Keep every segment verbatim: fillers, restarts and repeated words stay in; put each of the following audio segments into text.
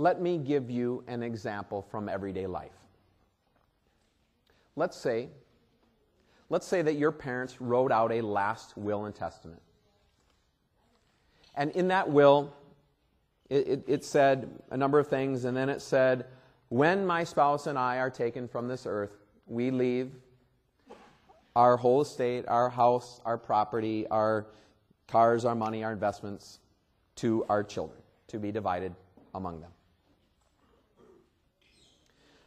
Let me give you an example from everyday life. Let's say, let's say that your parents wrote out a last will and testament. And in that will, it, it, it said a number of things, and then it said, when my spouse and I are taken from this earth, we leave our whole estate, our house, our property, our cars, our money, our investments to our children, to be divided among them.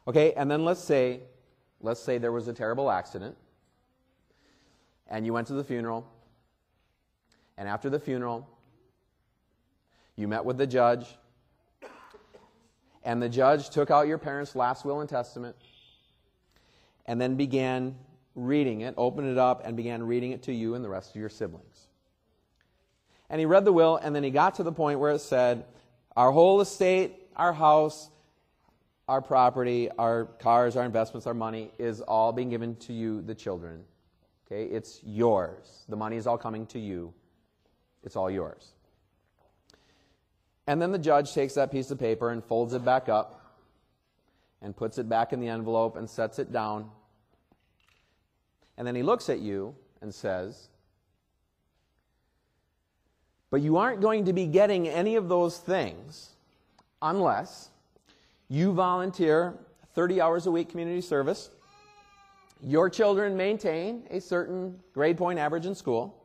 Okay, and then let's say, let's say there was a terrible accident, and you went to the funeral, and after the funeral, you met with the judge, and the judge took out your parents' last will and testament, and then began reading it, opened it up, and began reading it to you and the rest of your siblings. And he read the will, and then he got to the point where it said, our whole estate, our house, our property, our cars, our investments, our money is all being given to you, the children. Okay, it's yours. The money is all coming to you. It's all yours. And then the judge takes that piece of paper and folds it back up and puts it back in the envelope and sets it down. And then he looks at you and says, but you aren't going to be getting any of those things unless you volunteer thirty hours a week community service, your children maintain a certain grade point average in school,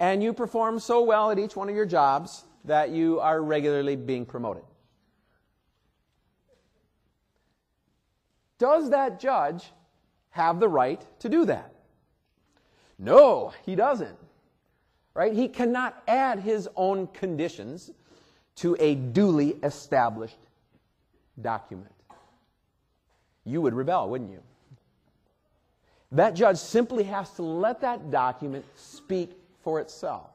and you perform so well at each one of your jobs that you are regularly being promoted. Does that judge have the right to do that? No, he doesn't. Right? He cannot add his own conditions to a duly established document. You would rebel, wouldn't you? That judge simply has to let that document speak for itself.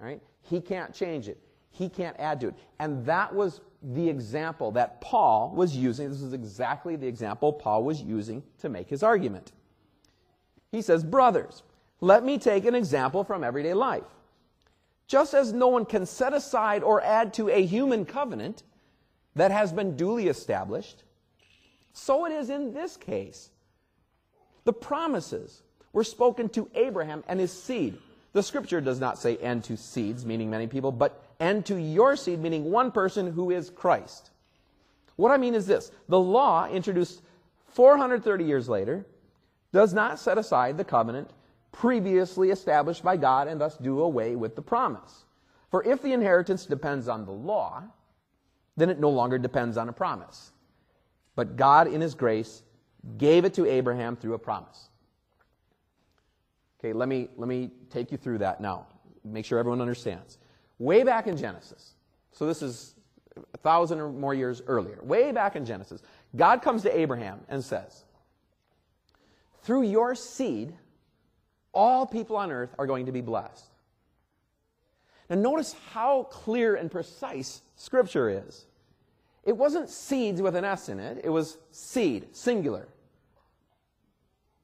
All right? He can't change it. He can't add to it. And that was the example that Paul was using. This is exactly the example Paul was using to make his argument. He says, brothers, let me take an example from everyday life. Just as no one can set aside or add to a human covenant that has been duly established, so it is in this case. The promises were spoken to Abraham and his seed. The scripture does not say and to seeds, meaning many people, but and to your seed, meaning one person who is Christ. What I mean is this. The law, introduced four hundred thirty years later, does not set aside the covenant previously established by God and thus do away with the promise. For if the inheritance depends on the law, then it no longer depends on a promise. But God, in his grace, gave it to Abraham through a promise. Okay, let me, let me take you through that now. Make sure everyone understands. Way back in Genesis, so this is a thousand or more years earlier, way back in Genesis, God comes to Abraham and says, through your seed, all people on earth are going to be blessed. Now notice how clear and precise Scripture is. It wasn't seeds with an S in it. It was seed, singular.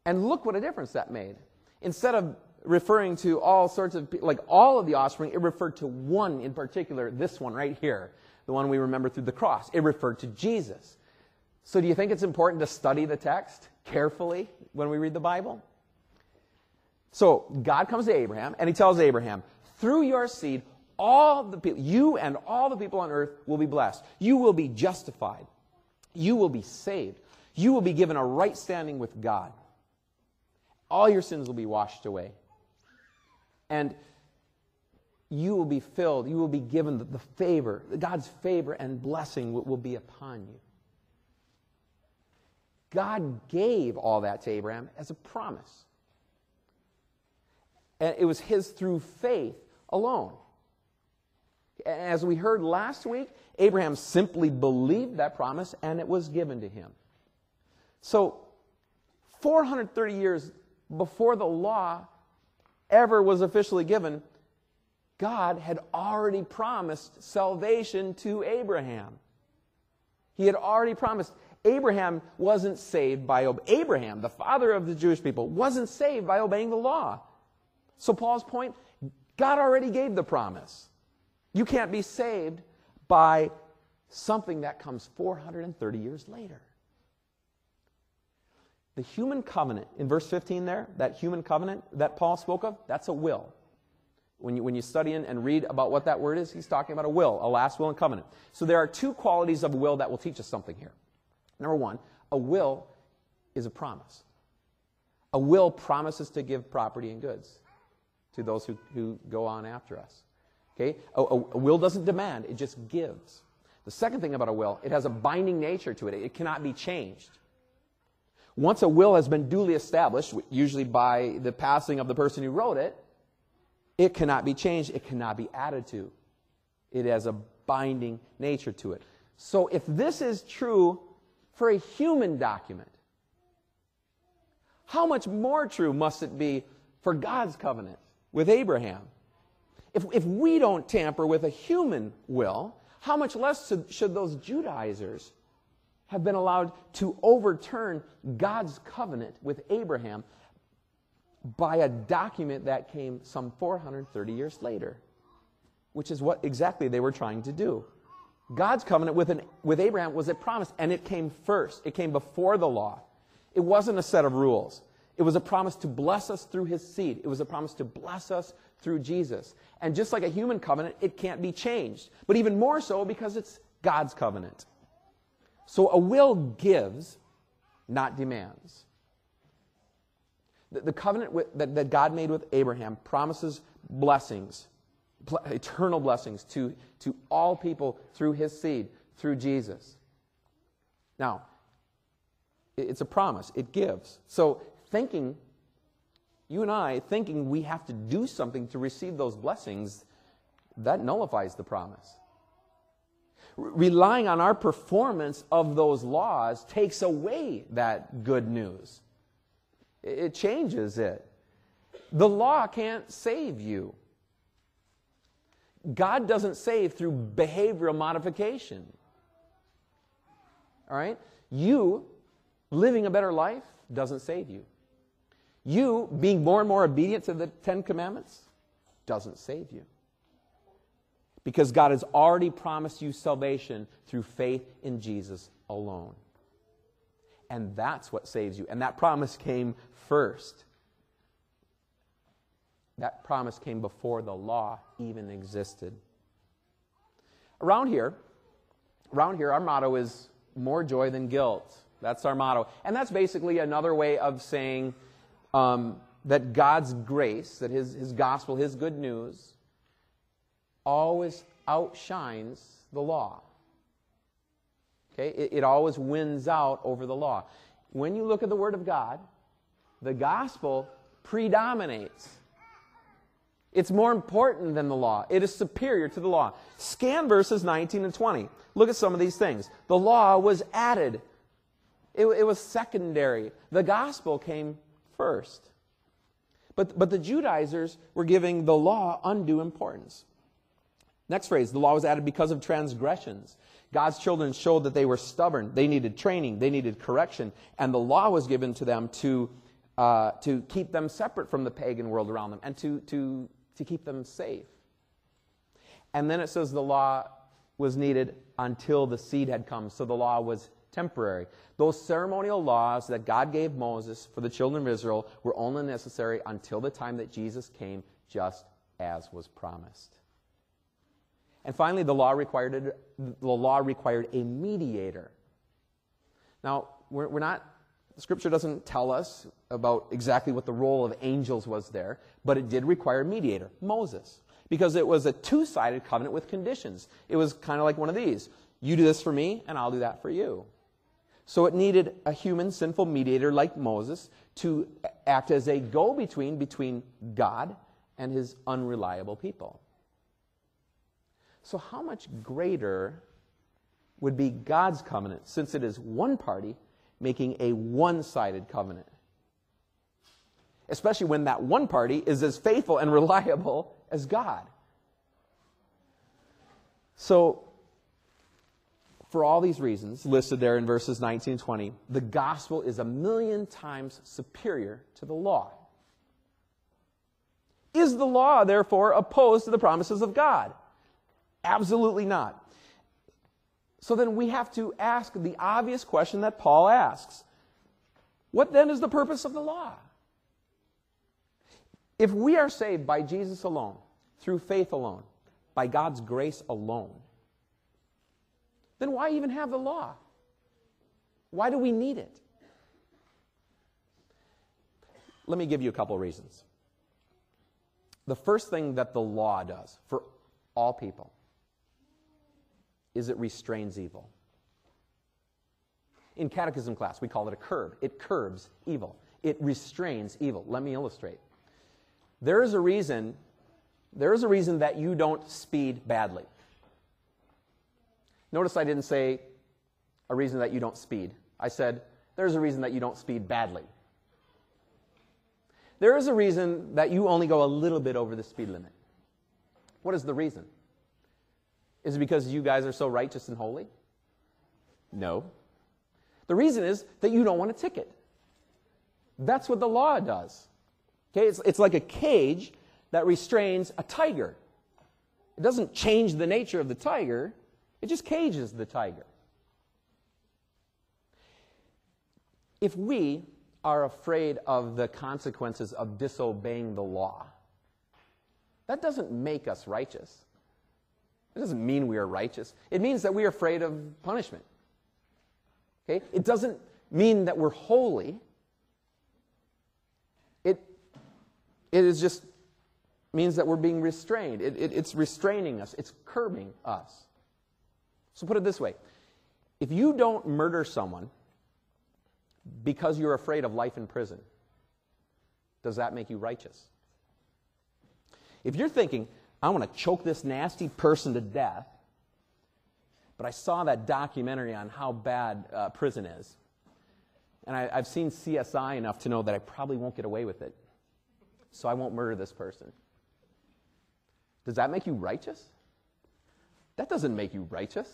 And look what a difference that made. Instead of referring to all sorts of, like all of the offspring, it referred to one in particular, this one right here, the one we remember through the cross. It referred to Jesus. So do you think it's important to study the text carefully when we read the Bible? So God comes to Abraham, and he tells Abraham, through your seed, all the people, you and all the people on earth will be blessed. You will be justified. You will be saved. You will be given a right standing with God. All your sins will be washed away. And you will be filled. You will be given the, the favor. God's favor and blessing will, will be upon you. God gave all that to Abraham as a promise. And it was his through faith alone. As we heard last week, Abraham simply believed that promise and it was given to him. So, four hundred thirty years before the law ever was officially given, God had already promised salvation to Abraham. He had already promised. Abraham wasn't saved by, Abraham, the father of the Jewish people, wasn't saved by obeying the law. So Paul's point, God already gave the promise. You can't be saved by something that comes four hundred thirty years later. The human covenant, in verse fifteen there, that human covenant that Paul spoke of, that's a will. When you, when you study in and read about what that word is, he's talking about a will, a last will and covenant. So there are two qualities of a will that will teach us something here. Number one, a will is a promise. A will promises to give property and goods to those who, who go on after us. Okay? A, a, a will doesn't demand, it just gives. The second thing about a will, it has a binding nature to it. It cannot be changed. Once a will has been duly established, usually by the passing of the person who wrote it, it cannot be changed. It cannot be added to. It has a binding nature to it. So if this is true for a human document, how much more true must it be for God's covenant with Abraham? If, if we don't tamper with a human will, how much less should those Judaizers have been allowed to overturn God's covenant with Abraham by a document that came some four hundred thirty years later, which is what exactly they were trying to do. God's covenant with, an, with Abraham was a promise, and it came first. It came before the law. It wasn't a set of rules. It was a promise to bless us through his seed. It was a promise to bless us through Jesus. And just like a human covenant, it can't be changed. But even more so because it's God's covenant. So a will gives, not demands. The, the covenant with, that, that God made with Abraham promises blessings, pl- eternal blessings to, to all people through his seed, through Jesus. Now, it, it's a promise. It gives. So thinking, you and I, thinking we have to do something to receive those blessings, that nullifies the promise. Relying on our performance of those laws takes away that good news. It changes it. The law can't save you. God doesn't save through behavioral modification. All right? You living a better life doesn't save you. You being more and more obedient to the Ten Commandments doesn't save you. Because God has already promised you salvation through faith in Jesus alone. And that's what saves you. And that promise came first. That promise came before the law even existed. Around here, around here, our motto is more joy than guilt. That's our motto. And that's basically another way of saying um, that God's grace, that his, his gospel, his good news, always outshines the law. Okay? It, it always wins out over the law. When you look at the Word of God, the gospel predominates. It's more important than the law. It is superior to the law. Scan verses nineteen and twenty. Look at some of these things. The law was added. It, it was secondary. The gospel came first. But, but the Judaizers were giving the law undue importance. Next phrase, the law was added because of transgressions. God's children showed that they were stubborn. They needed training. They needed correction. And the law was given to them to, uh, to keep them separate from the pagan world around them and to, to, to keep them safe. And then it says the law was needed until the seed had come. So the law was temporary. Those ceremonial laws that God gave Moses for the children of Israel were only necessary until the time that Jesus came, just as was promised. And finally, the law required the law required a mediator. Now, we're, we're not, Scripture doesn't tell us about exactly what the role of angels was there, but it did require a mediator, Moses, because it was a two-sided covenant with conditions. It was kind of like one of these. You do this for me, and I'll do that for you. So it needed a human, sinful mediator like Moses to act as a go-between between God and his unreliable people. So how much greater would be God's covenant, since it is one party making a one-sided covenant? Especially when that one party is as faithful and reliable as God. So, for all these reasons listed there in verses nineteen and twenty, the gospel is a million times superior to the law. Is the law, therefore, opposed to the promises of God? Absolutely not. So then we have to ask the obvious question that Paul asks. What then is the purpose of the law? If we are saved by Jesus alone, through faith alone, by God's grace alone, then why even have the law? Why do we need it? Let me give you a couple reasons. The first thing that the law does for all people is it restrains evil. In catechism class, we call it a curb. It curbs evil. It restrains evil. Let me illustrate. There is a reason, there is a reason that you don't speed badly. Notice I didn't say a reason that you don't speed. I said there's a reason that you don't speed badly. There is a reason that you only go a little bit over the speed limit. What is the reason? Is it because you guys are so righteous and holy? No. The reason is that you don't want a ticket. That's what the law does. Okay, it's, it's like a cage that restrains a tiger. It doesn't change the nature of the tiger. It just cages the tiger. If we are afraid of the consequences of disobeying the law, that doesn't make us righteous. It doesn't mean we are righteous. It means that we are afraid of punishment. Okay? It doesn't mean that we're holy. It, it is just means that we're being restrained. It, it, it's restraining us. It's curbing us. So put it this way. If you don't murder someone because you're afraid of life in prison, does that make you righteous? If you're thinking, I want to choke this nasty person to death, but I saw that documentary on how bad uh, prison is, and I, I've seen C S I enough to know that I probably won't get away with it, so I won't murder this person. Does that make you righteous? That doesn't make you righteous.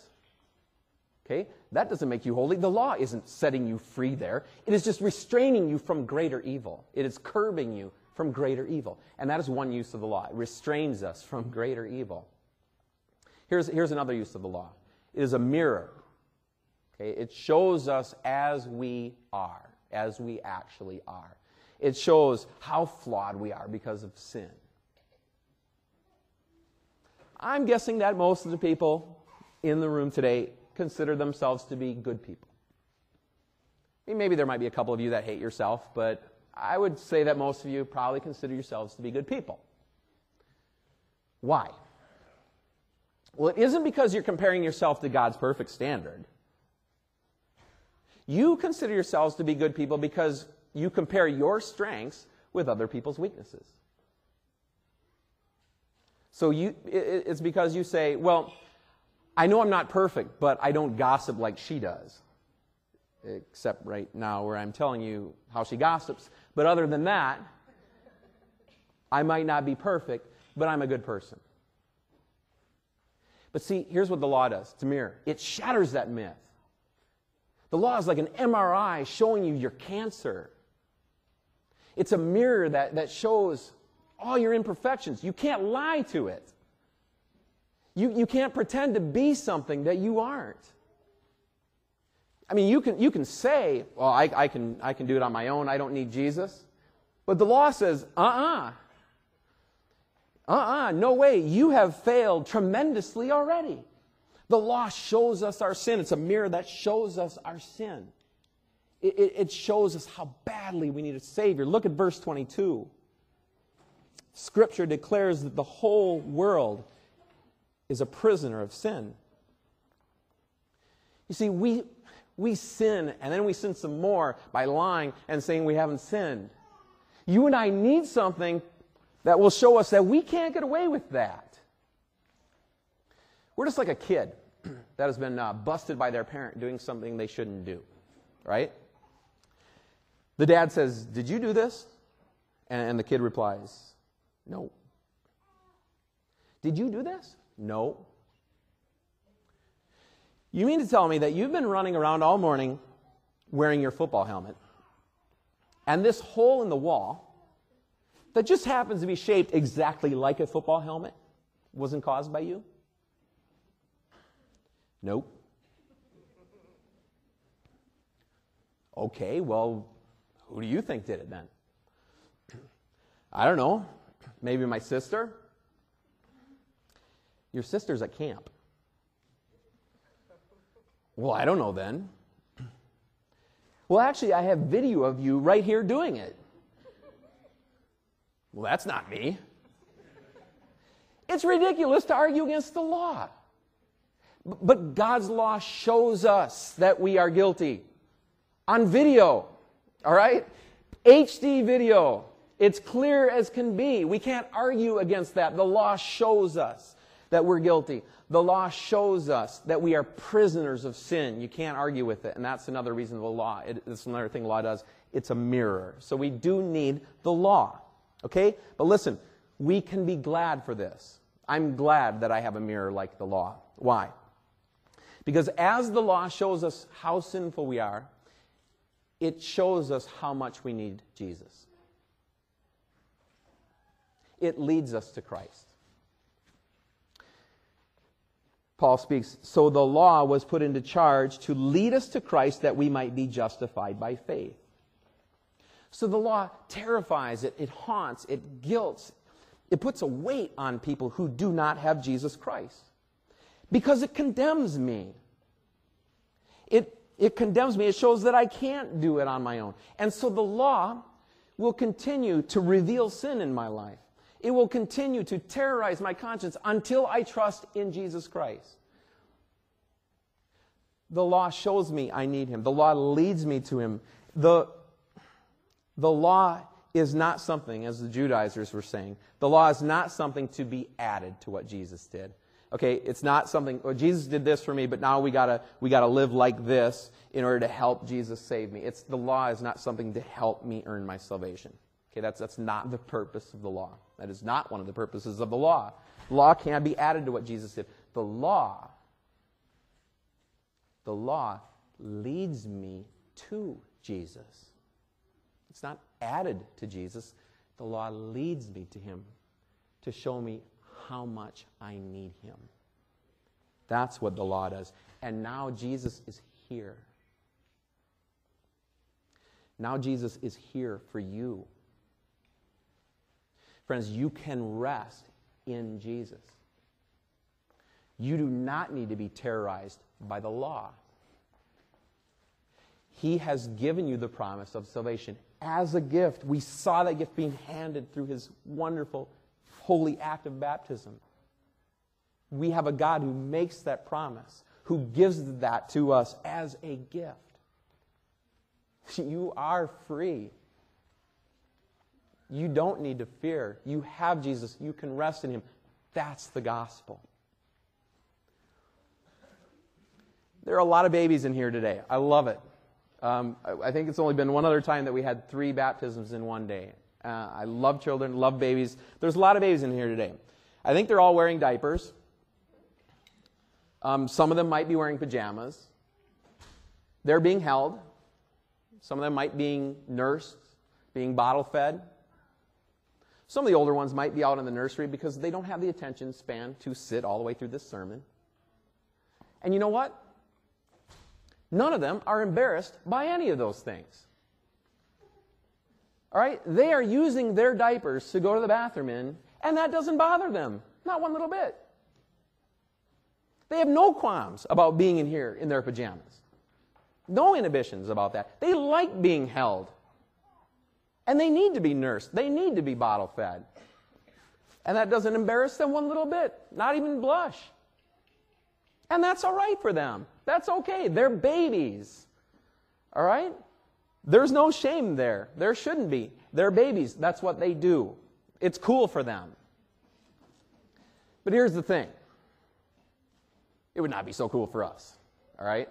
Okay? That doesn't make you holy. The law isn't setting you free there. It is just restraining you from greater evil. It is curbing you from greater evil. And that is one use of the law. It restrains us from greater evil. Here's, here's another use of the law. It is a mirror. Okay? It shows us as we are, as we actually are. It shows how flawed we are because of sin. I'm guessing that most of the people in the room today consider themselves to be good people. I mean, maybe there might be a couple of you that hate yourself, but I would say that most of you probably consider yourselves to be good people. Why? Well, it isn't because you're comparing yourself to God's perfect standard. You consider yourselves to be good people because you compare your strengths with other people's weaknesses. So you, it, it's because you say, well, I know I'm not perfect, but I don't gossip like she does. Except right now where I'm telling you how she gossips. But other than that, I might not be perfect, but I'm a good person. But see, here's what the law does. It's a mirror. It shatters that myth. The law is like an M R I showing you your cancer. It's a mirror that, that shows all your imperfections. You can't lie to it. You, you can't pretend to be something that you aren't. I mean, you can, you can say, well, I, I, can, I can do it on my own. I don't need Jesus. But the law says, uh-uh. Uh-uh, no way. You have failed tremendously already. The law shows us our sin. It's a mirror that shows us our sin. It, it, it shows us how badly we need a Savior. Look at verse twenty-two. Scripture declares that the whole world is a prisoner of sin. You see, we, we sin, and then we sin some more by lying and saying we haven't sinned. You and I need something that will show us that we can't get away with that. We're just like a kid that has been uh, busted by their parent doing something they shouldn't do, right? The dad says, "Did you do this?" And, and the kid replies, "No." "Did you do this?" "No." You mean to tell me that you've been running around all morning wearing your football helmet, and this hole in the wall that just happens to be shaped exactly like a football helmet wasn't caused by you? Nope. Okay, well, who do you think did it then? I don't know. Maybe my sister? Your sister's at camp. Well, I don't know then. Well, actually, I have video of you right here doing it. Well, that's not me. It's ridiculous to argue against the law. But God's law shows us that we are guilty. On video, all right? H D video. It's clear as can be. We can't argue against that. The law shows us that we're guilty. The law shows us that we are prisoners of sin. You can't argue with it. And that's another reason the law, it, it's another thing law does. It's a mirror. So we do need the law. Okay? But listen, we can be glad for this. I'm glad that I have a mirror like the law. Why? Because as the law shows us how sinful we are, it shows us how much we need Jesus. It leads us to Christ. Paul speaks, so the law was put into charge to lead us to Christ that we might be justified by faith. So the law terrifies it, it haunts, it guilts, it puts a weight on people who do not have Jesus Christ. Because it condemns me. It It condemns me. It shows that I can't do it on my own. And so the law will continue to reveal sin in my life. It will continue to terrorize my conscience until I trust in Jesus Christ. The law shows me I need Him. The law leads me to Him. The, the law is not something, as the Judaizers were saying, the law is not something to be added to what Jesus did. Okay, it's not something, oh, Jesus did this for me, but now we gotta, we gotta live like this in order to help Jesus save me. It's, the law is not something to help me earn my salvation. Okay, that's, that's not the purpose of the law. That is not one of the purposes of the law. Law can't be added to what Jesus did. The law, the law leads me to Jesus. It's not added to Jesus. The law leads me to Him to show me how much I need Him. That's what the law does. And now Jesus is here. Now Jesus is here for you. Friends, you can rest in Jesus. You do not need to be terrorized by the law. He has given you the promise of salvation as a gift. We saw that gift being handed through His wonderful holy act of baptism. We have a God who makes that promise, who gives that to us as a gift. You are free. You don't need to fear. You have Jesus. You can rest in Him. That's the gospel. There are a lot of babies in here today. I love it. Um, I think it's only been one other time that we had three baptisms in one day. Uh, I love children, love babies. There's a lot of babies in here today. I think they're all wearing diapers. Um, some of them might be wearing pajamas. They're being held. Some of them might be being nursed, being bottle fed. Some of the older ones might be out in the nursery because they don't have the attention span to sit all the way through this sermon. And you know what? None of them are embarrassed by any of those things. All right, they are using their diapers to go to the bathroom in, and that doesn't bother them, not one little bit. They have no qualms about being in here in their pajamas. No inhibitions about that. They like being held. And they need to be nursed. They need to be bottle fed. And that doesn't embarrass them one little bit, not even blush. And that's all right for them. That's okay. They're babies. All right? There's no shame there. There shouldn't be. They're babies. That's what they do. It's cool for them. But here's the thing. It would not be so cool for us. All right?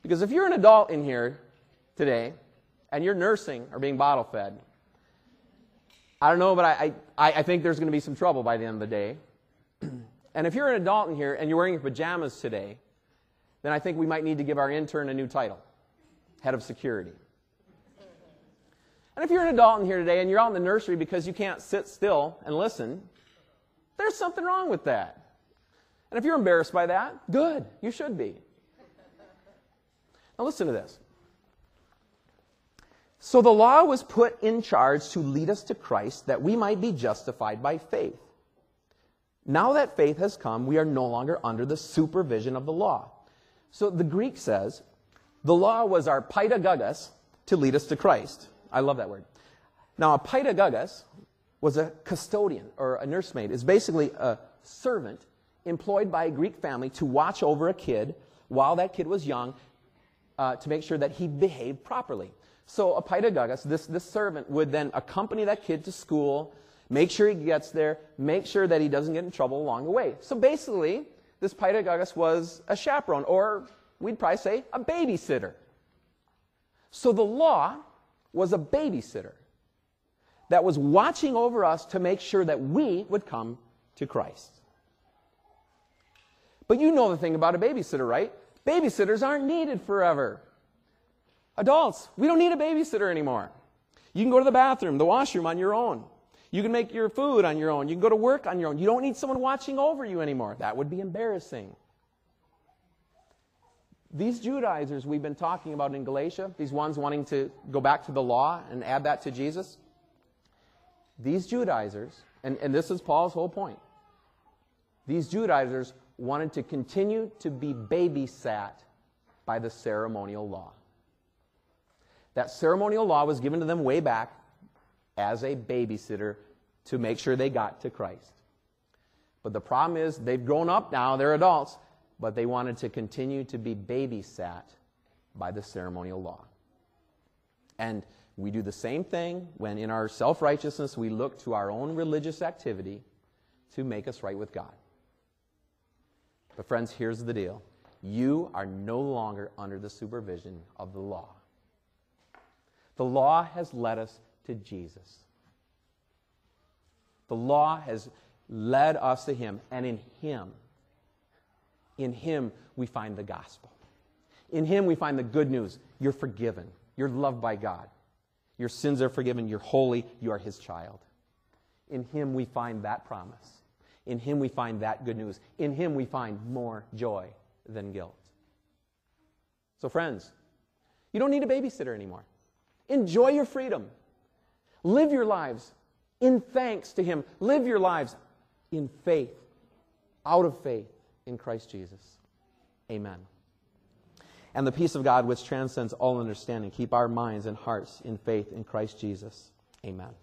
Because if you're an adult in here today, and you're nursing or being bottle fed, I don't know, but I, I, I think there's going to be some trouble by the end of the day. And if you're an adult in here and you're wearing your pajamas today, then I think we might need to give our intern a new title. Head of security. And if you're an adult in here today and you're out in the nursery because you can't sit still and listen, there's something wrong with that. And if you're embarrassed by that, good, you should be. Now listen to this. So the law was put in charge to lead us to Christ, that we might be justified by faith. Now that faith has come, we are no longer under the supervision of the law. So the Greek says, the law was our paidagogos to lead us to Christ. I love that word. Now a paidagogos was a custodian or a nursemaid. It's basically a servant employed by a Greek family to watch over a kid while that kid was young uh, to make sure that he behaved properly. So a paidagogos, this, this servant, would then accompany that kid to school, make sure he gets there, make sure that he doesn't get in trouble along the way. So basically, this paidagogos was a chaperone, or we'd probably say a babysitter. So the law was a babysitter that was watching over us to make sure that we would come to Christ. But you know the thing about a babysitter, right? Babysitters aren't needed forever. Adults, we don't need a babysitter anymore. You can go to the bathroom, the washroom on your own. You can make your food on your own. You can go to work on your own. You don't need someone watching over you anymore. That would be embarrassing. These Judaizers we've been talking about in Galatia, these ones wanting to go back to the law and add that to Jesus, these Judaizers, and, and this is Paul's whole point, these Judaizers wanted to continue to be babysat by the ceremonial law. That ceremonial law was given to them way back as a babysitter to make sure they got to Christ. But the problem is they've grown up now, they're adults, but they wanted to continue to be babysat by the ceremonial law. And we do the same thing when in our self-righteousness we look to our own religious activity to make us right with God. But friends, here's the deal. You are no longer under the supervision of the law. The law has led us to Jesus. The law has led us to Him, and in Him, in Him, we find the gospel. In Him, we find the good news. You're forgiven. You're loved by God. Your sins are forgiven. You're holy. You are His child. In Him, we find that promise. In Him, we find that good news. In Him, we find more joy than guilt. So friends, you don't need a babysitter anymore. Enjoy your freedom. Live your lives in thanks to Him. Live your lives in faith, out of faith, in Christ Jesus. Amen. And the peace of God, which transcends all understanding, keep our minds and hearts in faith in Christ Jesus. Amen.